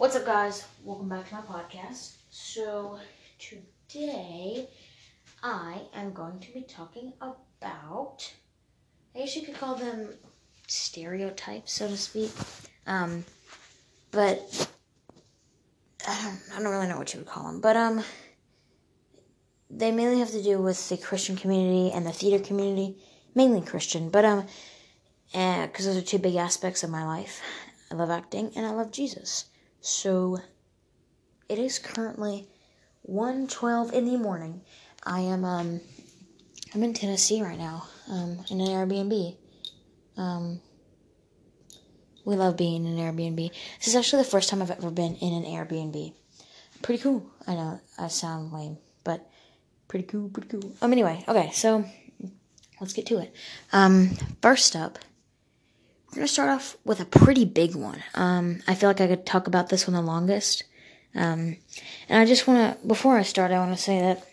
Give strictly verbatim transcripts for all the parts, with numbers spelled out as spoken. What's up, guys? Welcome back to my podcast. So today I am going to be talking about, I guess you could call them stereotypes, so to speak. Um, but I don't, I don't really know what you would call them. But um, they mainly have to do with the Christian community and the theater community, mainly Christian. But um, because those are two big aspects of my life. I love acting, and I love Jesus. So, it is currently one twelve in the morning. I am, um, I'm in Tennessee right now, um, in an Airbnb. Um, we love being in an Airbnb. This is actually the first time I've ever been in an Airbnb. Pretty cool. I know, I sound lame, but pretty cool, pretty cool. Um, anyway, okay, so, let's get to it. Um, first up, I'm going to start off with a pretty big one. Um, I feel like I could talk about this one the longest. Um, and I just want to, before I start, I want to say that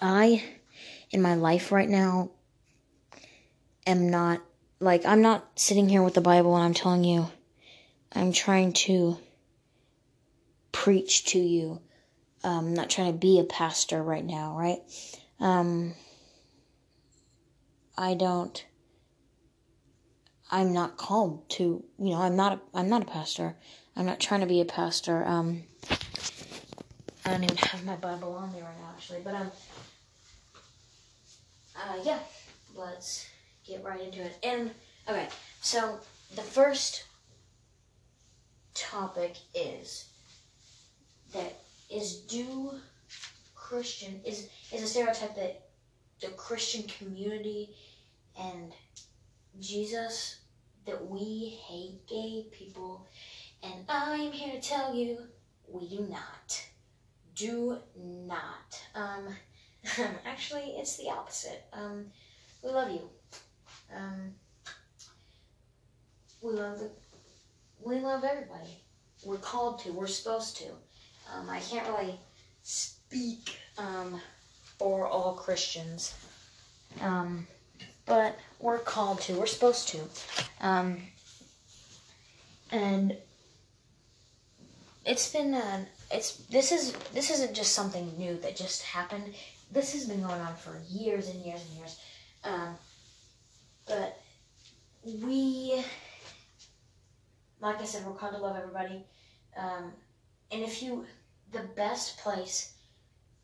I, in my life right now, am not, like, I'm not sitting here with the Bible and I'm telling you, I'm trying to preach to you. Um, I'm not trying to be a pastor right now, right? Um, I don't. I'm not called to, you know, I'm not, a, I'm not a pastor. I'm not trying to be a pastor. Um, I don't even have my Bible on me right now, actually. But, um, uh, yeah, let's get right into it. And, okay, so the first topic is, that is do Christian, is, is a stereotype that the Christian community and Jesus, that we hate gay people, and I'm here to tell you, we do not. Do not. Um, actually, it's the opposite. Um, we love you. Um, we love the, we love everybody. We're called to. We're supposed to. Um, I can't really speak, um, for all Christians. Um, but we're called to, we're supposed to, um, and it's been, uh, it's, this is, this isn't just something new that just happened, this has been going on for years and years and years, um, but we, like I said, we're called to love everybody, um, and if you, the best place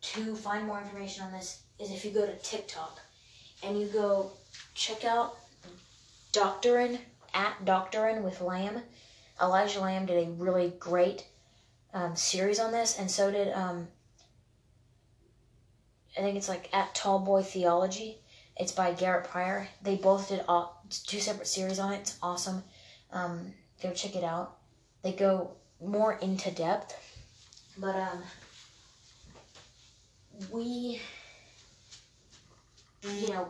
to find more information on this is if you go to TikTok, and you go check out Doctrine, at Doctrine with Lamb. Elijah Lamb did a really great um, series on this, and so did, um, I think it's like at Tallboy Theology. It's by Garrett Pryor. They both did all, two separate series on it. It's awesome. Um, go check it out. They go more into depth, but um, we, you know,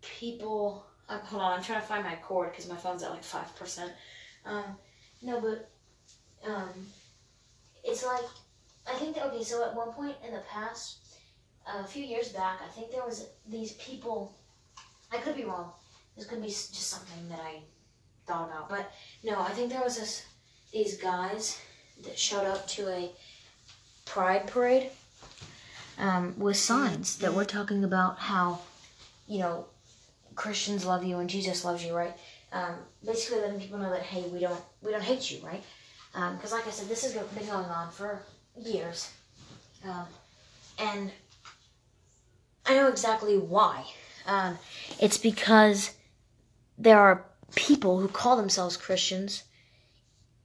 people, um, hold on, I'm trying to find my cord because my phone's at like five percent. Um, no, but, um, it's like, I think that, okay, so at one point in the past, uh, a few years back, I think there was these people, I could be wrong, this could be just something that I thought about, but no, I think there was this, these guys that showed up to a pride parade, um, with signs that were talking about how, you know, Christians love you and Jesus loves you, right? Um, basically letting people know that, hey, we don't we don't hate you, right? Because um, like I said, this has been going on for years. Um, and I know exactly why. Um, it's because there are people who call themselves Christians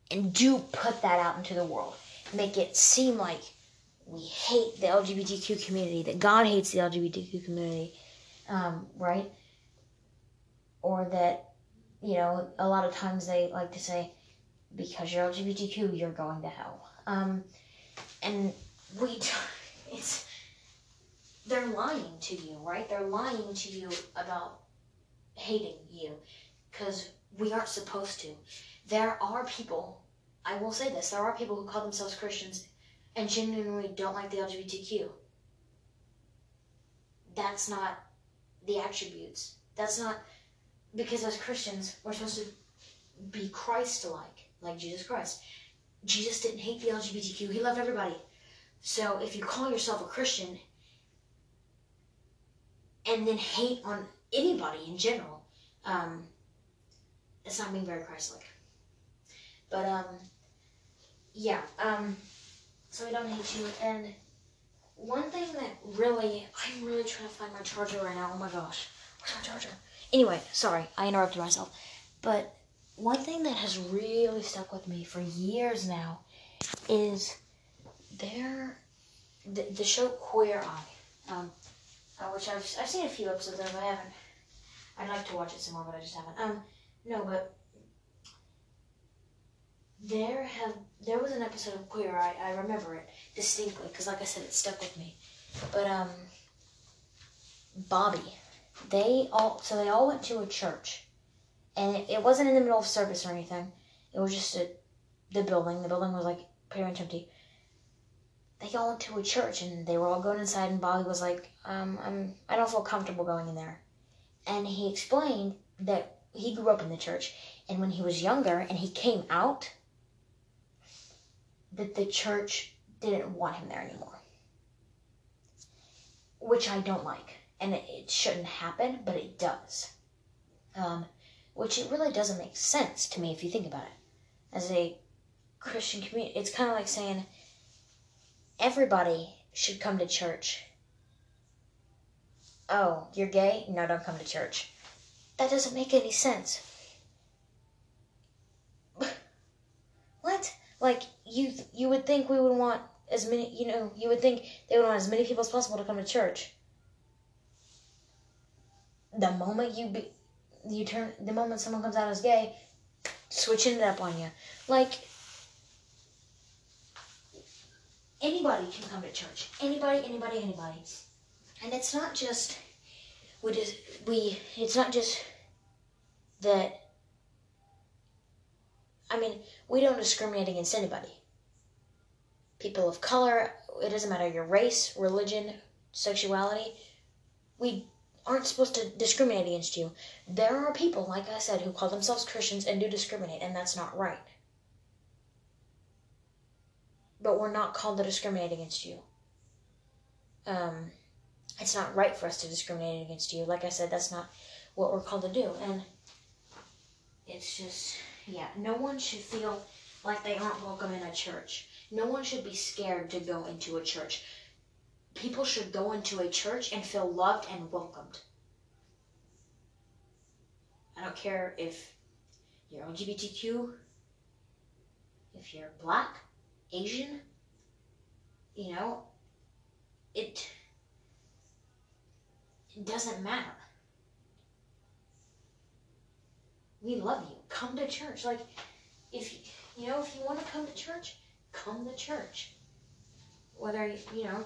and do put that out into the world. Make it seem like we hate the L G B T Q community, that God hates the L G B T Q community, um, right? Or that, you know, a lot of times they like to say, because you're L G B T Q, you're going to hell. Um, and we, t- it's, they're lying to you, right? They're lying to you about hating you, because we aren't supposed to. There are people, I will say this, there are people who call themselves Christians and genuinely don't like the L G B T Q. That's not the attributes. That's not, because as Christians, we're supposed to be Christ-like, like Jesus Christ. Jesus didn't hate the L G B T Q. He loved everybody. So if you call yourself a Christian and then hate on anybody in general, um, it's not being very Christ-like. But, um, yeah, um, so we don't hate you. And one thing that really, I'm really trying to find my charger right now. Oh my gosh, where's my charger? Anyway, sorry, I interrupted myself. But one thing that has really stuck with me for years now is their, the, the show Queer Eye, um, uh, which I've, I've seen a few episodes of, I haven't, I'd like to watch it some more, but I just haven't. Um, no, but there have, there was an episode of Queer Eye, I remember it distinctly, because like I said, it stuck with me, but, um, Bobby, they all, so they all went to a church. And it, it wasn't in the middle of service or anything. It was just a, the building. The building was, like, pretty much empty. They all went to a church, and they were all going inside, and Bobby was like, um, I'm, I don't feel comfortable going in there. And he explained that he grew up in the church, and when he was younger and he came out, that the church didn't want him there anymore. Which I don't like. And it, it shouldn't happen, but it does. Um... Which it really doesn't make sense to me if you think about it. As a Christian community, it's kind of like saying everybody should come to church. Oh, you're gay? No, don't come to church. That doesn't make any sense. What? Like, you you would think we would want as many, you know, you would think they would want as many people as possible to come to church. The moment you be... You turn the moment someone comes out as gay, switching it up on you. Like, anybody can come to church. Anybody, anybody, anybody. And it's not just we just we. It's not just that. I mean, we don't discriminate against anybody. People of color. It doesn't matter your race, religion, sexuality. We aren't supposed to discriminate against you. There are people, like I said, who call themselves Christians and do discriminate, and that's not right. But we're not called to discriminate against you. Um, it's not right for us to discriminate against you. Like I said, that's not what we're called to do. And it's just, yeah, no one should feel like they aren't welcome in a church. No one should be scared to go into a church. People should go into a church and feel loved and welcomed. I don't care if you're L G B T Q, if you're black, Asian, you know, it, it doesn't matter. We love you. Come to church. Like, if, you know, if you want to come to church, come to church. Whether, you know,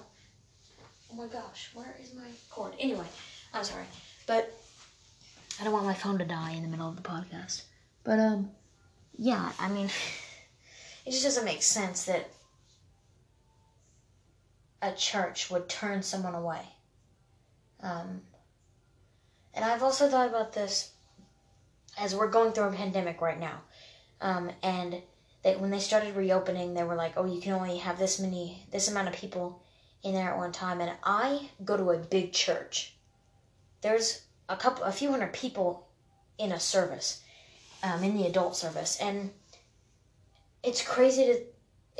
oh my gosh, where is my cord? Anyway, I'm sorry, but I don't want my phone to die in the middle of the podcast. But, um, yeah, I mean, it just doesn't make sense that a church would turn someone away. Um, and I've also thought about this as we're going through a pandemic right now. Um, and they, when they started reopening, they were like, oh, you can only have this many, this amount of people in there at one time, and I go to a big church. There's a couple, a few hundred people in a service, um, in the adult service, and it's crazy to,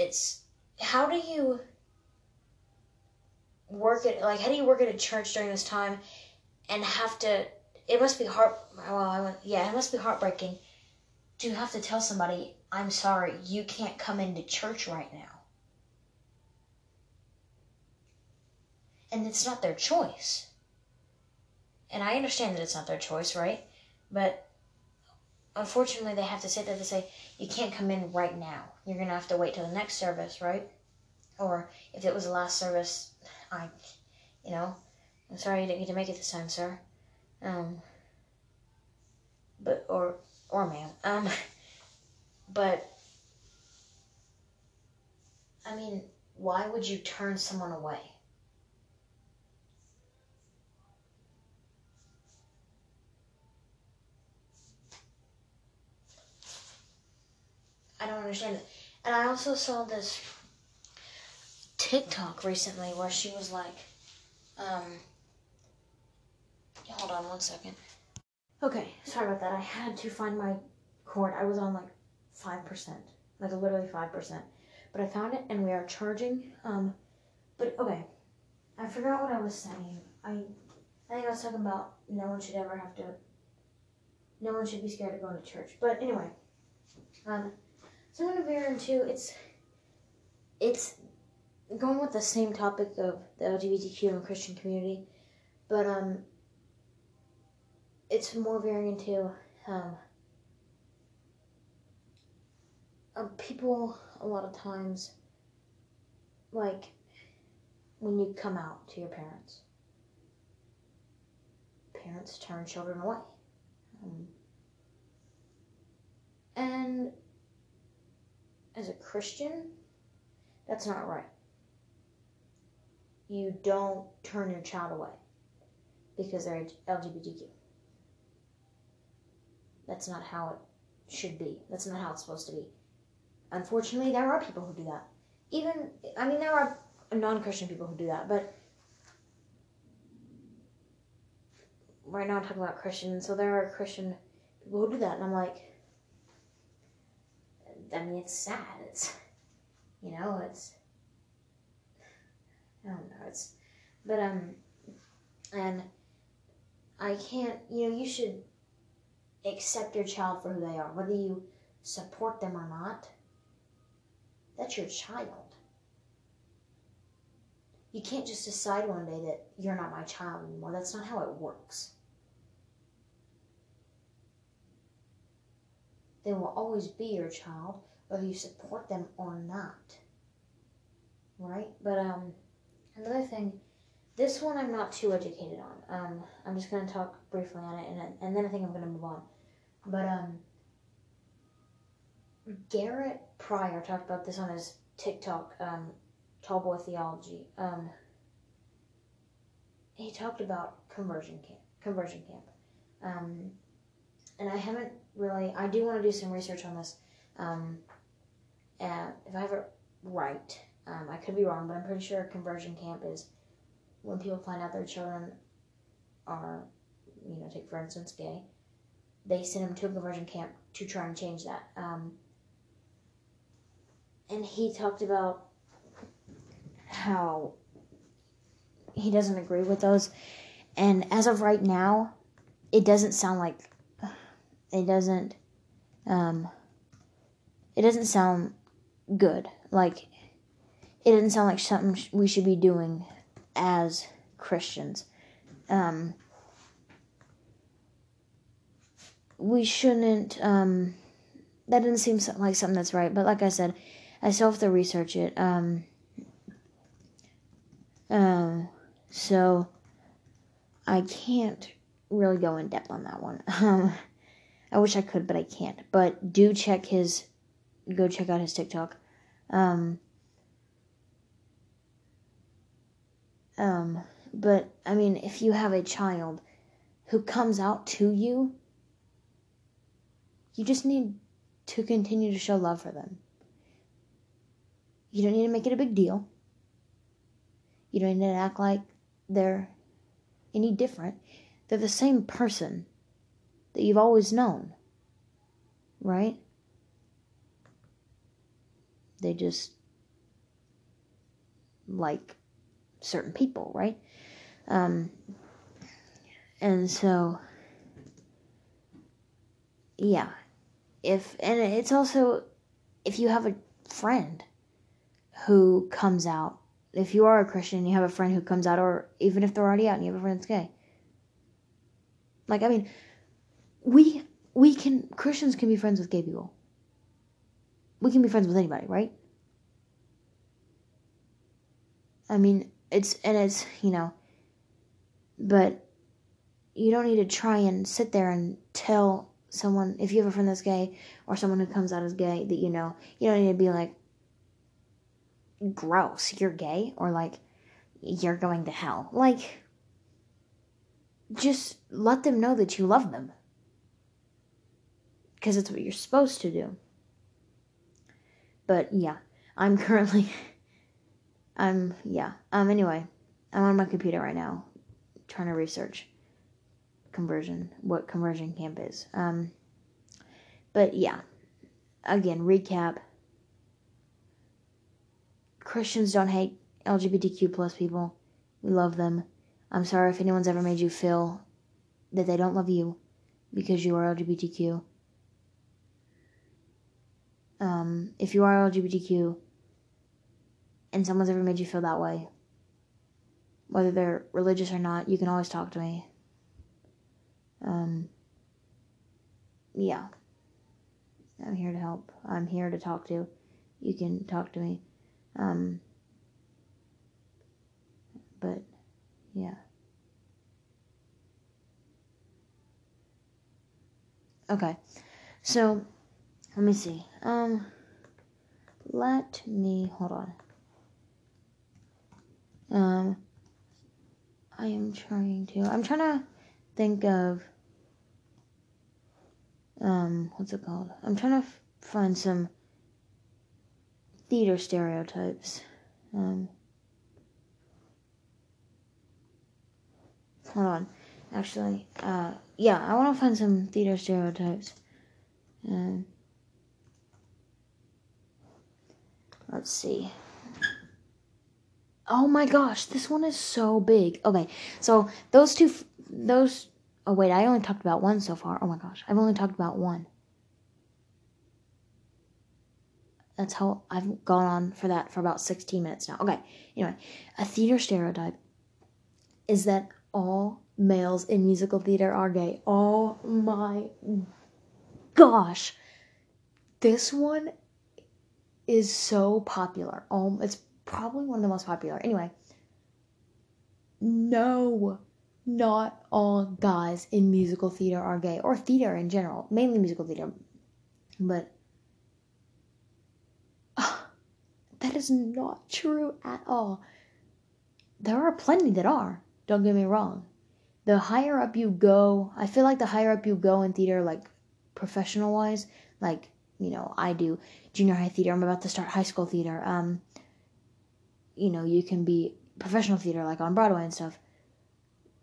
it's, how do you work at, like, how do you work at a church during this time and have to, it must be heart, well, I went, yeah, it must be heartbreaking to have to tell somebody, I'm sorry, you can't come into church right now. And it's not their choice. And I understand that it's not their choice, right? But unfortunately, they have to say that. They say, you can't come in right now. You're going to have to wait till the next service, right? Or if it was the last service, I, you know, I'm sorry you didn't get to make it this time, sir. Um, but, or, or ma'am. Um, but, I mean, why would you turn someone away? I don't understand that. And I also saw this TikTok recently where she was like, um, hold on one second. Okay, sorry about that. I had to find my cord. I was on like five percent, like literally five percent. But I found it and we are charging. Um, but okay, I forgot what I was saying. I, I think I was talking about no one should ever have to, no one should be scared of going to church. But anyway, um, so I'm going to veer into, it's, it's going with the same topic of the L G B T Q and Christian community, but, um, it's more veering into, um, uh, people a lot of times, like, when you come out to your parents, parents turn children away. Um, and as a Christian, that's not right. You don't turn your child away because they're L G B T Q. That's not how it should be. That's not how it's supposed to be. Unfortunately, there are people who do that. Even, I mean, there are non-Christian people who do that, but right now I'm talking about Christian, so there are Christian people who do that, and I'm like, I mean, it's sad. It's, you know, it's, I don't know, it's, but, um, and I can't, you know, you should accept your child for who they are, whether you support them or not. That's your child. You can't just decide one day that you're not my child anymore. That's not how it works. They will always be your child, whether you support them or not. Right? But um, another thing, this one I'm not too educated on. Um, I'm just going to talk briefly on it, and, and then I think I'm going to move on. But um, Garrett Pryor talked about this on his TikTok, um, Tallboy Theology. Um, he talked about conversion camp. Conversion camp. Um, and I haven't really... I do want to do some research on this. Um, and if I have it right, um, I could be wrong, but I'm pretty sure conversion camp is when people find out their children are, you know, take for instance, gay. They send them to a conversion camp to try and change that. Um, and he talked about how he doesn't agree with those, and as of right now, it doesn't sound like it doesn't um it doesn't sound good. Like, it doesn't sound like something sh- we should be doing as Christians. Um we shouldn't um that doesn't seem so- like something that's right, but like I said, I still have to research it. um Um, so I can't really go in depth on that one. Um, I wish I could, but I can't. But do check his, go check out his TikTok. Um, um, but I mean, if you have a child who comes out to you, you just need to continue to show love for them. You don't need to make it a big deal. You don't need to act like they're any different. They're the same person that you've always known, right? They just like certain people, right? Um, and so, yeah. If and it's also, if you have a friend who comes out, if you are a Christian and you have a friend who comes out, or even if they're already out and you have a friend that's gay. Like, I mean, we we can, Christians can be friends with gay people. We can be friends with anybody, right? I mean, it's, and it's, you know, but you don't need to try and sit there and tell someone, if you have a friend that's gay, or someone who comes out as gay, that you know, you don't need to be like, gross, you're gay, or like, you're going to hell. Like, just let them know that you love them, because it's what you're supposed to do. But yeah, I'm currently, I'm, yeah. Um, anyway, I'm on my computer right now trying to research conversion, what conversion camp is. Um, but yeah, again, recap. Christians don't hate L G B T Q plus people. We love them. I'm sorry if anyone's ever made you feel that they don't love you because you are L G B T Q. Um, if you are L G B T Q and someone's ever made you feel that way, whether they're religious or not, you can always talk to me. Um, yeah. I'm here to help. I'm here to talk to. You can talk to me. Um, but, yeah. Okay. So, let me see. Um, let me, hold on. Um, I am trying to, I'm trying to think of, um, what's it called? I'm trying to f- find some theater stereotypes. Um, hold on. Actually, uh, yeah, I want to find some theater stereotypes. Um, let's see. Oh my gosh, this one is so big. Okay, so those two, f- those, oh wait, I only talked about one so far. Oh my gosh, I've only talked about one. That's how I've gone on for that for about sixteen minutes now. Okay, anyway, a theater stereotype is that all males in musical theater are gay. Oh my gosh. This one is so popular. Um, it's probably one of the most popular. Anyway, no, not all guys in musical theater are gay, or theater in general, mainly musical theater. But uh, that is not true at all. There are plenty that are, don't get me wrong. The higher up you go, I feel like the higher up you go in theater, like professional wise, like, you know, I do junior high theater, I'm about to start high school theater, um, you know, you can be professional theater, like on Broadway and stuff.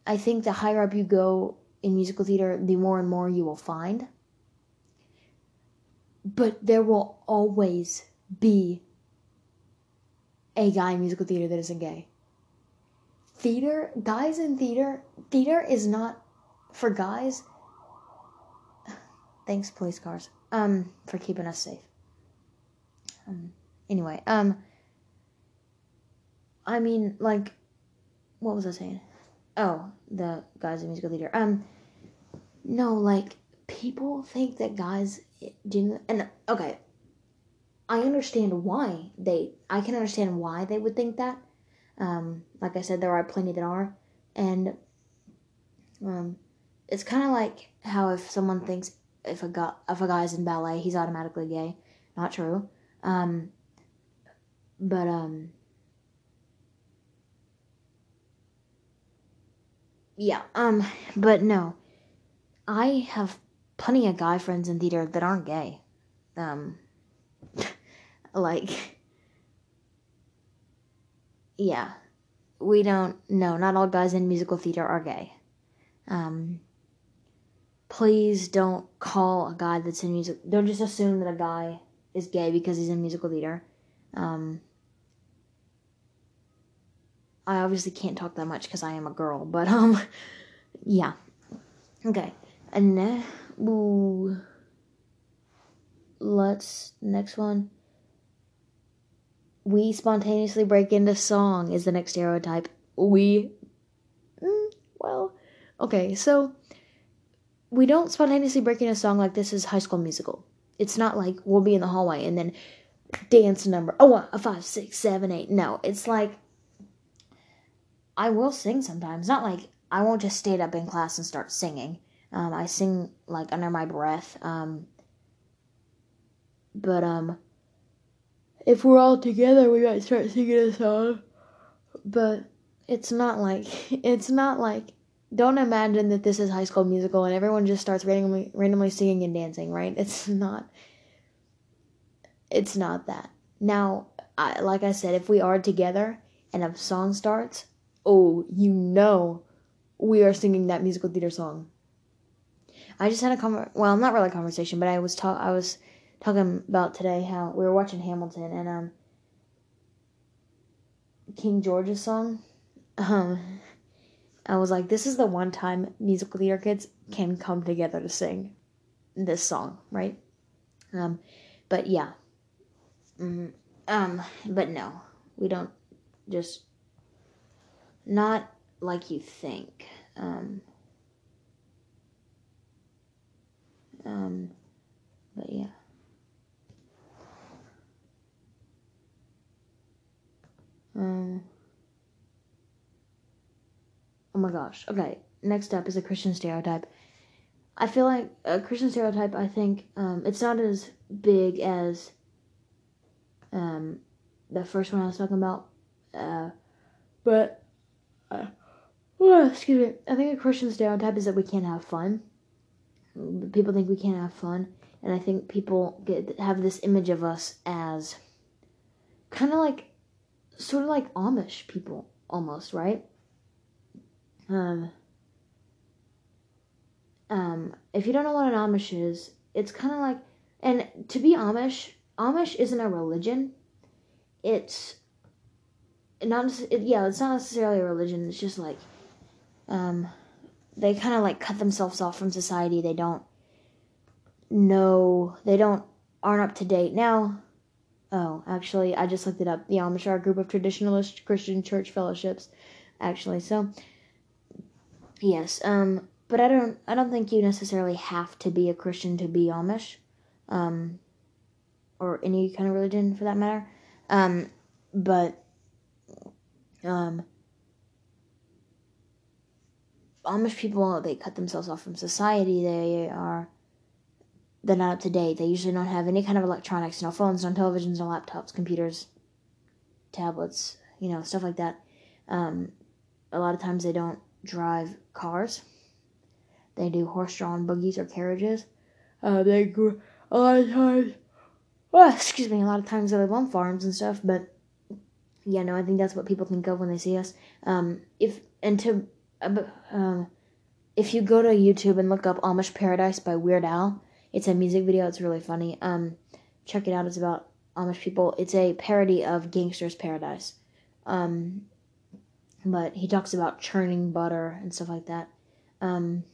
I think the higher up you go in musical theater, the more and more you will find. But there will always be a guy in musical theater that isn't gay. Theater, guys in theater, theater is not for guys. Thanks, police cars, um, for keeping us safe. Um, anyway, um... I mean, like, what was I saying? Oh, the guys in musical theater. Um, no, like, people think that guys, do, and, okay, I understand why they, I can understand why they would think that. Um, like I said, there are plenty that are, and, um, it's kind of like how if someone thinks if a guy, if a guy's in ballet, he's automatically gay. Not true. Um, but, um... Yeah, um, but no, I have plenty of guy friends in theater that aren't gay, um, like, yeah, we don't, no, not all guys in musical theater are gay, um, please don't call a guy that's in music, don't just assume that a guy is gay because he's in musical theater, um, I obviously can't talk that much because I am a girl, but, um, yeah. Okay, and then, ooh, let's, next one. We spontaneously break into song is the next stereotype. We, mm, well, okay, so, we don't spontaneously break into song like this is High School Musical. It's not like we'll be in the hallway and then dance number, oh, one, five, six, seven, eight, no, it's like, I will sing sometimes, not like, I won't just stand up in class and start singing, um, I sing, like, under my breath, um, but, um, if we're all together, we might start singing a song, but it's not like, it's not like, don't imagine that this is High School Musical and everyone just starts randomly, randomly singing and dancing, right? It's not, it's not that, Now, I, like I said, if we are together and a song starts, oh, you know we are singing that musical theater song. I just had a conver- well, not really a conversation, but I was ta- I was talking about today how we were watching Hamilton and um King George's song. Um, I was like, this is the one time musical theater kids can come together to sing this song, right? Um, but yeah, mm, um, but no, we don't just not like you think. Um, um, but yeah. Um, oh my gosh. Okay, next up is a Christian stereotype. I feel like a Christian stereotype, I think, um, it's not as big as um, the first one I was talking about. Uh, but, uh, oh, excuse me, I think a Christian stereotype is that we can't have fun. People think we can't have fun. And I think people get have this image of us as kind of like, sort of like Amish people, almost, right? Um... Um, if you don't know what an Amish is, it's kind of like, and to be Amish, Amish isn't a religion. It's not, it, yeah, it's not necessarily a religion. It's just like, um, they kind of like cut themselves off from society. They don't know, they don't, aren't up to date now. Oh, actually, I just looked it up. The Amish are a group of traditionalist Christian church fellowships, actually. So, yes, um, But I don't I don't think you necessarily have to be a Christian to be Amish, um, or any kind of religion for that matter. Um, but um, Amish people, they cut themselves off from society. They are, they're not up to date. They usually don't have any kind of electronics, no phones, no televisions, no laptops, computers, tablets, you know, stuff like that. Um, a lot of times they don't drive cars. They do horse-drawn buggies or carriages. Uh, they grew a lot of times. Oh, excuse me, a lot of times they live on farms and stuff. But yeah, no, I think that's what people think of when they see us. Um, if and to, uh, um, if you go to YouTube and look up "Amish Paradise" by Weird Al, it's a music video. It's really funny. Um, check it out. It's about Amish people. It's a parody of "Gangster's Paradise." Um, but he talks about churning butter and stuff like that. Um.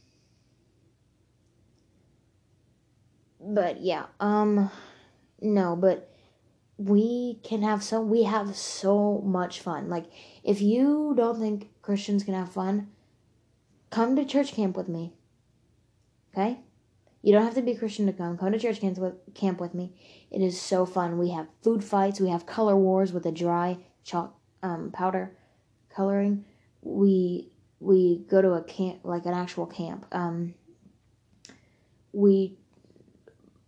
But yeah, um, no, but we can have so, we have so much fun. Like, if you don't think Christians can have fun, come to church camp with me, okay? You don't have to be Christian to come. Come to church camp with, camp with me. It is so fun. We have food fights. We have color wars with a dry chalk, um, powder coloring. We, we go to a camp, like an actual camp. Um, we...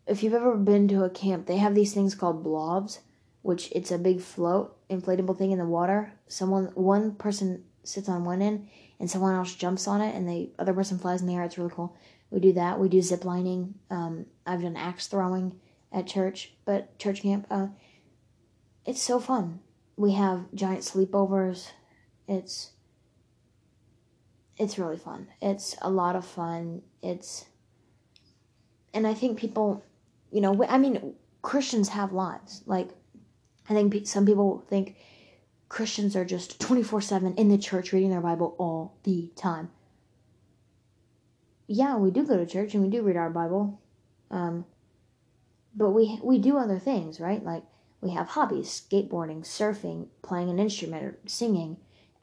If you've ever been to a camp, they have these things called blobs, which it's a big float, inflatable thing in the water. Someone, one person sits on one end, and someone else jumps on it, and the other person flies in the air. It's really cool. We do that. We do zip lining. Um, I've done axe throwing at church, but church camp. Uh, it's so fun. We have giant sleepovers. It's it's really fun. It's a lot of fun. It's and I think people. You know, I mean, Christians have lives. Like, I think some people think Christians are just twenty-four seven in the church reading their Bible all the time. Yeah, we do go to church and we do read our Bible. Um, but we we do other things, right? Like, we have hobbies, skateboarding, surfing, playing an instrument, or singing.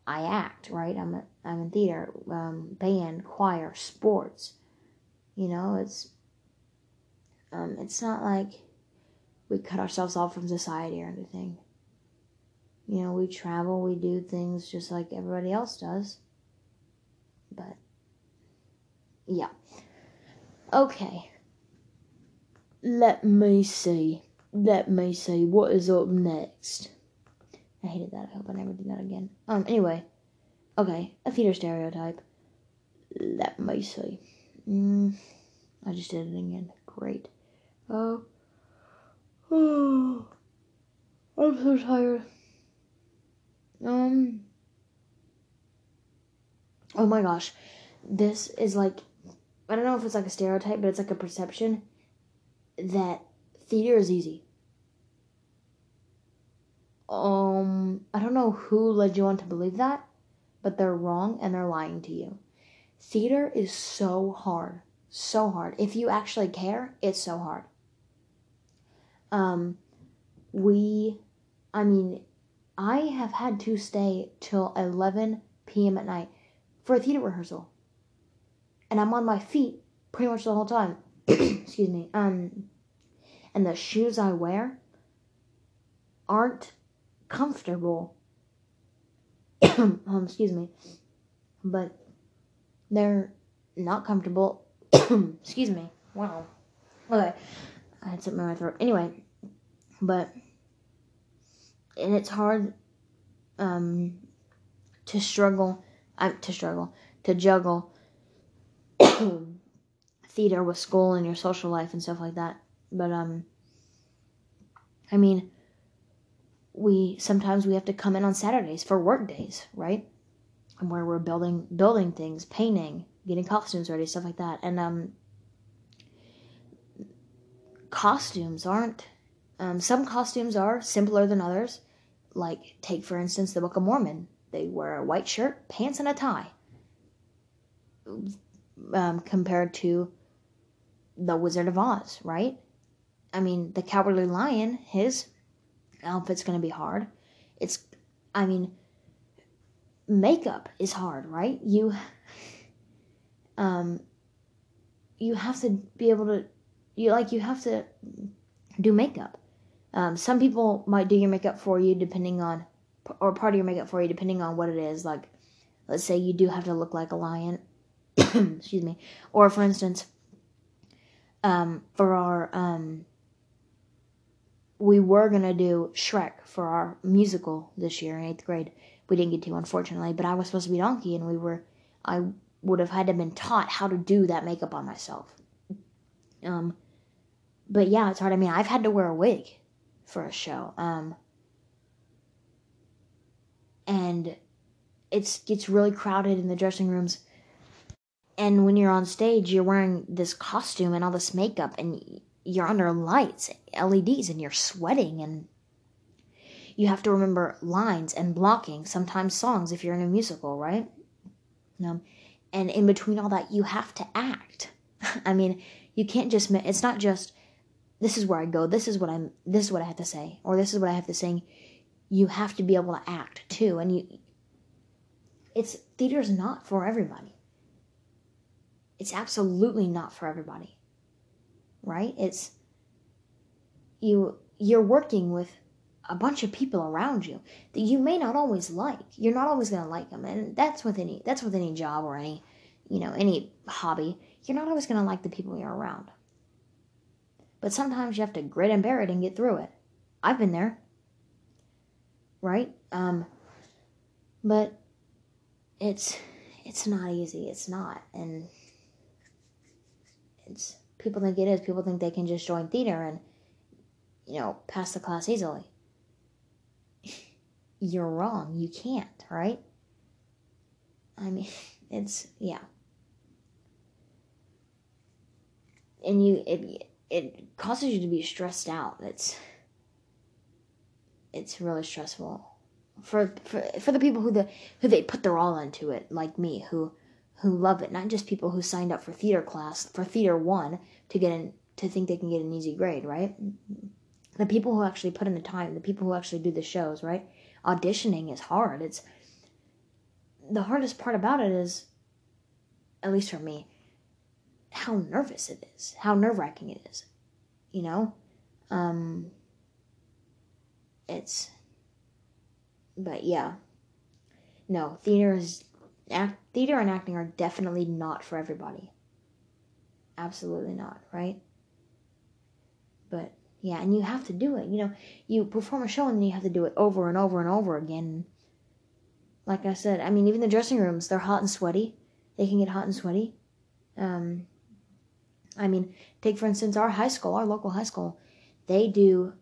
I act, right? I'm, a, I'm in theater, um, band, choir, sports. You know, it's... Um, it's not like we cut ourselves off from society or anything. You know, we travel, we do things just like everybody else does. But, yeah. Okay. Let me see. Let me see. What is up next? I hated that. I hope I never do that again. Um, anyway. Okay. A theater stereotype. Let me see. Mm, I just did it again. Great. Oh, oh, I'm so tired. Um. Oh my gosh. This is like, I don't know if it's like a stereotype, but it's like a perception that theater is easy. Um, I don't know who led you on to believe that, but they're wrong and they're lying to you. Theater is so hard. So hard. If you actually care, it's so hard. Um, we, I mean, I have had to stay till eleven p.m. at night for a theater rehearsal. And I'm on my feet pretty much the whole time. Excuse me. Um, and the shoes I wear aren't comfortable. um, excuse me. But they're not comfortable. Excuse me. Wow. Okay. I had something in my throat. Anyway. But. And it's hard. Um. To struggle. Um, to struggle. To juggle. Theater with school and your social life and stuff like that. But um. I mean. We. Sometimes we have to come in on Saturdays for work days. Right? And where we're building. Building things. Painting. Getting costumes ready, stuff like that. And, um, costumes aren't, um, some costumes are simpler than others. Like, take, for instance, the Book of Mormon. They wear a white shirt, pants, and a tie. Um, compared to the Wizard of Oz, right? I mean, the Cowardly Lion, his outfit's gonna be hard. It's, I mean, makeup is hard, right? You... Um, you have to be able to, you like, you have to do makeup. Um, some people might do your makeup for you depending on, or part of your makeup for you depending on what it is. Like, let's say you do have to look like a lion, excuse me. Or for instance, um, for our, um, we were going to do Shrek for our musical this year in eighth grade. We didn't get to, unfortunately, but I was supposed to be Donkey and we were, I would have had to have been taught how to do that makeup on myself. Um, but yeah, it's hard. I mean, I've had to wear a wig for a show. Um, and it's, gets really crowded in the dressing rooms. And when you're on stage, you're wearing this costume and all this makeup and you're under lights, L E Ds, and you're sweating and you have to remember lines and blocking, sometimes songs if you're in a musical, right? Um, And in between all that, you have to act. I mean, you can't just, it's not just, this is where I go, this is what I'm, this is what I have to say, or this is what I have to sing. You have to be able to act too. And you, it's, theater's not for everybody. It's absolutely not for everybody. Right? It's, you, you're working with a bunch of people around you that you may not always like. You're not always going to like them. And that's with any, that's with any job or any, you know, any hobby. You're not always going to like the people you're around. But sometimes you have to grit and bear it and get through it. I've been there. Right? Um, but it's, it's not easy. It's not. And it's, people think it is. People think they can just join theater and, you know, pass the class easily. You're wrong. You can't, right? I mean, it's, yeah. And you, it, it causes you to be stressed out. It's, it's really stressful for, for, for the people who the, who they put their all into it, like me, who, who love it. Not just people who signed up for theater class, for theater one, to get in, to think they can get an easy grade, right? The people who actually put in the time, the people who actually do the shows, right? Auditioning is hard. It's the hardest part about it is, at least for me, how nervous it is, how nerve-wracking it is, you know? Um, it's, but yeah, no, theater is, act, theater and acting are definitely not for everybody. Absolutely not, right? But yeah, and you have to do it. You know, you perform a show and then you have to do it over and over and over again. Like I said, I mean, even the dressing rooms, they're hot and sweaty. They can get hot and sweaty. Um, I mean, take for instance, our high school, our local high school. They do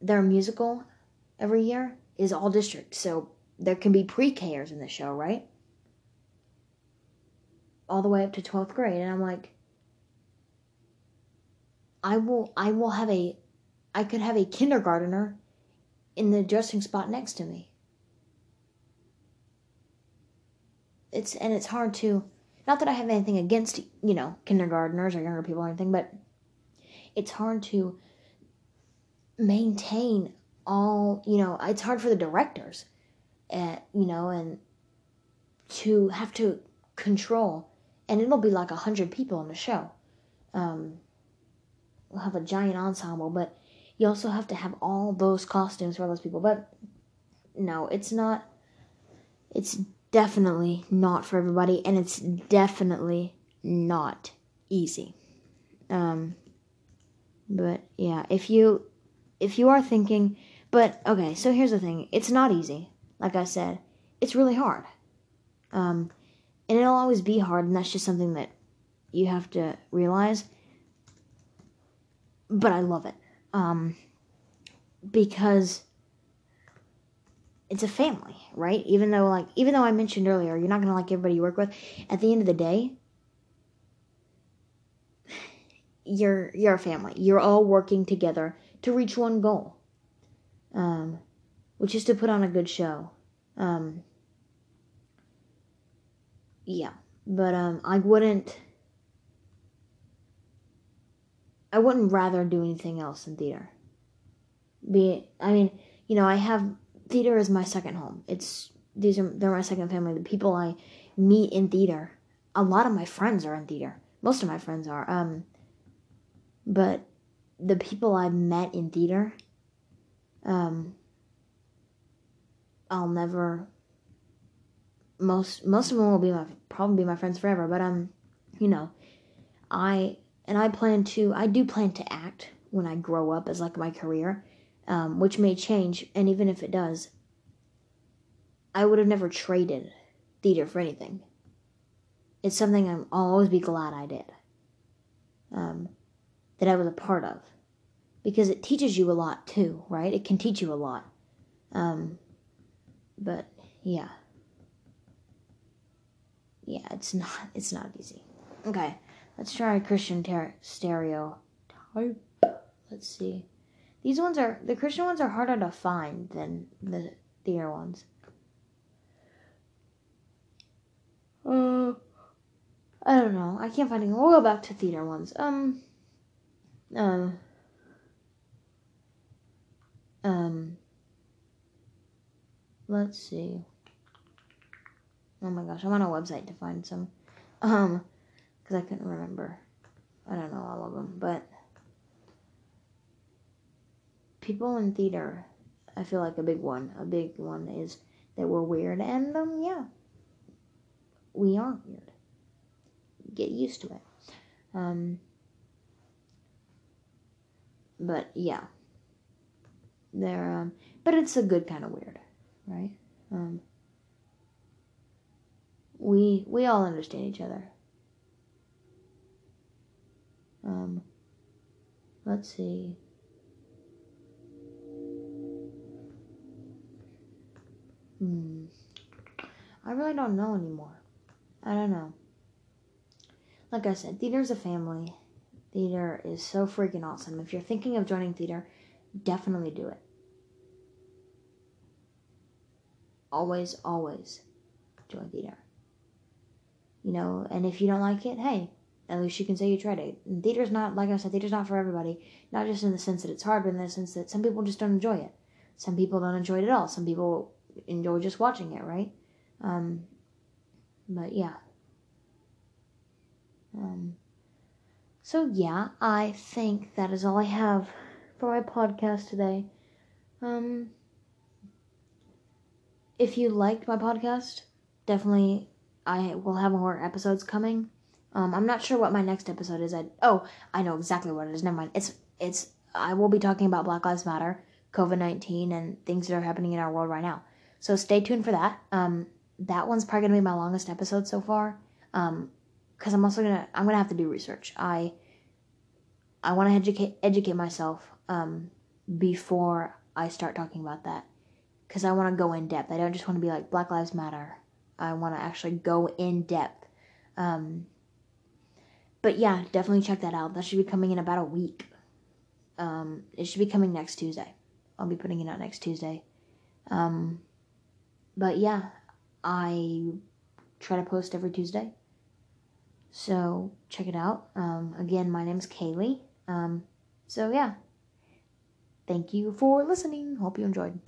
their musical every year is all districts, so there can be pre-Kers in the show, right? All the way up to twelfth grade, and I'm like, I will, I will have a, I could have a kindergartner in the dressing spot next to me. It's, and it's hard to, not that I have anything against, you know, kindergartners or younger people or anything, but it's hard to maintain all, you know, it's hard for the directors, at, you know, and to have to control, and it'll be like a hundred people on the show. Um, we'll have a giant ensemble, but you also have to have all those costumes for all those people. But no, it's not, it's definitely not for everybody, and it's definitely not easy. Um, but yeah, if you, if you are thinking, but okay, so here's the thing, it's not easy. Like I said, it's really hard. Um, and it'll always be hard, and that's just something that you have to realize. But I love it, um, because it's a family, right? Even though, like, even though I mentioned earlier, you're not gonna like everybody you work with. At the end of the day, you're you're a family. You're all working together to reach one goal, um, which is to put on a good show. Um, yeah, but um, I wouldn't. I wouldn't rather do anything else than theater. Be I mean, you know, I have, theater is my second home. It's, these are, they're my second family. The people I meet in theater, a lot of my friends are in theater. Most of my friends are. Um, but the people I've met in theater, um, I'll never, most, most of them will be my, probably be my friends forever. But, um, you know, I, And I plan to, I do plan to act when I grow up as like my career, um, which may change. And even if it does, I would have never traded theater for anything. It's something I'm, I'll always be glad I did, um, that I was a part of, because it teaches you a lot too, right? It can teach you a lot. Um, but yeah, yeah, it's not, it's not easy. Okay. Let's try a Christian ter- stereotype. Let's see. These ones are, the Christian ones are harder to find than the theater ones. Uh, I don't know. I can't find any. We'll go back to theater ones. Um, um, um, let's see. Oh my gosh, I'm on a website to find some. Um, I couldn't remember. I don't know all of them, but people in theater, I feel like a big one, a big one is that we're weird, and um, yeah, we are weird. Get used to it. Um, but yeah, they're, um, but it's a good kind of weird, right? Um, we, we all understand each other. Um, let's see. Hmm. I really don't know anymore. I don't know. Like I said, theater's a family. Theater is so freaking awesome. If you're thinking of joining theater, definitely do it. Always, always join theater. You know, and if you don't like it, hey, at least you can say you tried it. And theater's not, like I said, theater's not for everybody. Not just in the sense that it's hard, but in the sense that some people just don't enjoy it. Some people don't enjoy it at all. Some people enjoy just watching it, right? Um, but yeah. Um, so yeah, I think that is all I have for my podcast today. Um, if you liked my podcast, definitely I will have more episodes coming. Um, I'm not sure what my next episode is. I oh, I know exactly what it is. Never mind. It's it's. I will be talking about Black Lives Matter, covid nineteen, and things that are happening in our world right now. So stay tuned for that. Um, that one's probably gonna be my longest episode so far. Um, cause I'm also gonna I'm gonna have to do research. I I want to educate educate myself. Um, before I start talking about that. because I want to go in depth. I don't just want to be like Black Lives Matter. I want to actually go in depth. Um, but yeah, definitely check that out. That should be coming in about a week. Um, it should be coming next Tuesday. I'll be putting it out next Tuesday. Um, but yeah, I try to post every Tuesday. So check it out. Um, again, my name's Kaylee. Um, so yeah. Thank you for listening. Hope you enjoyed.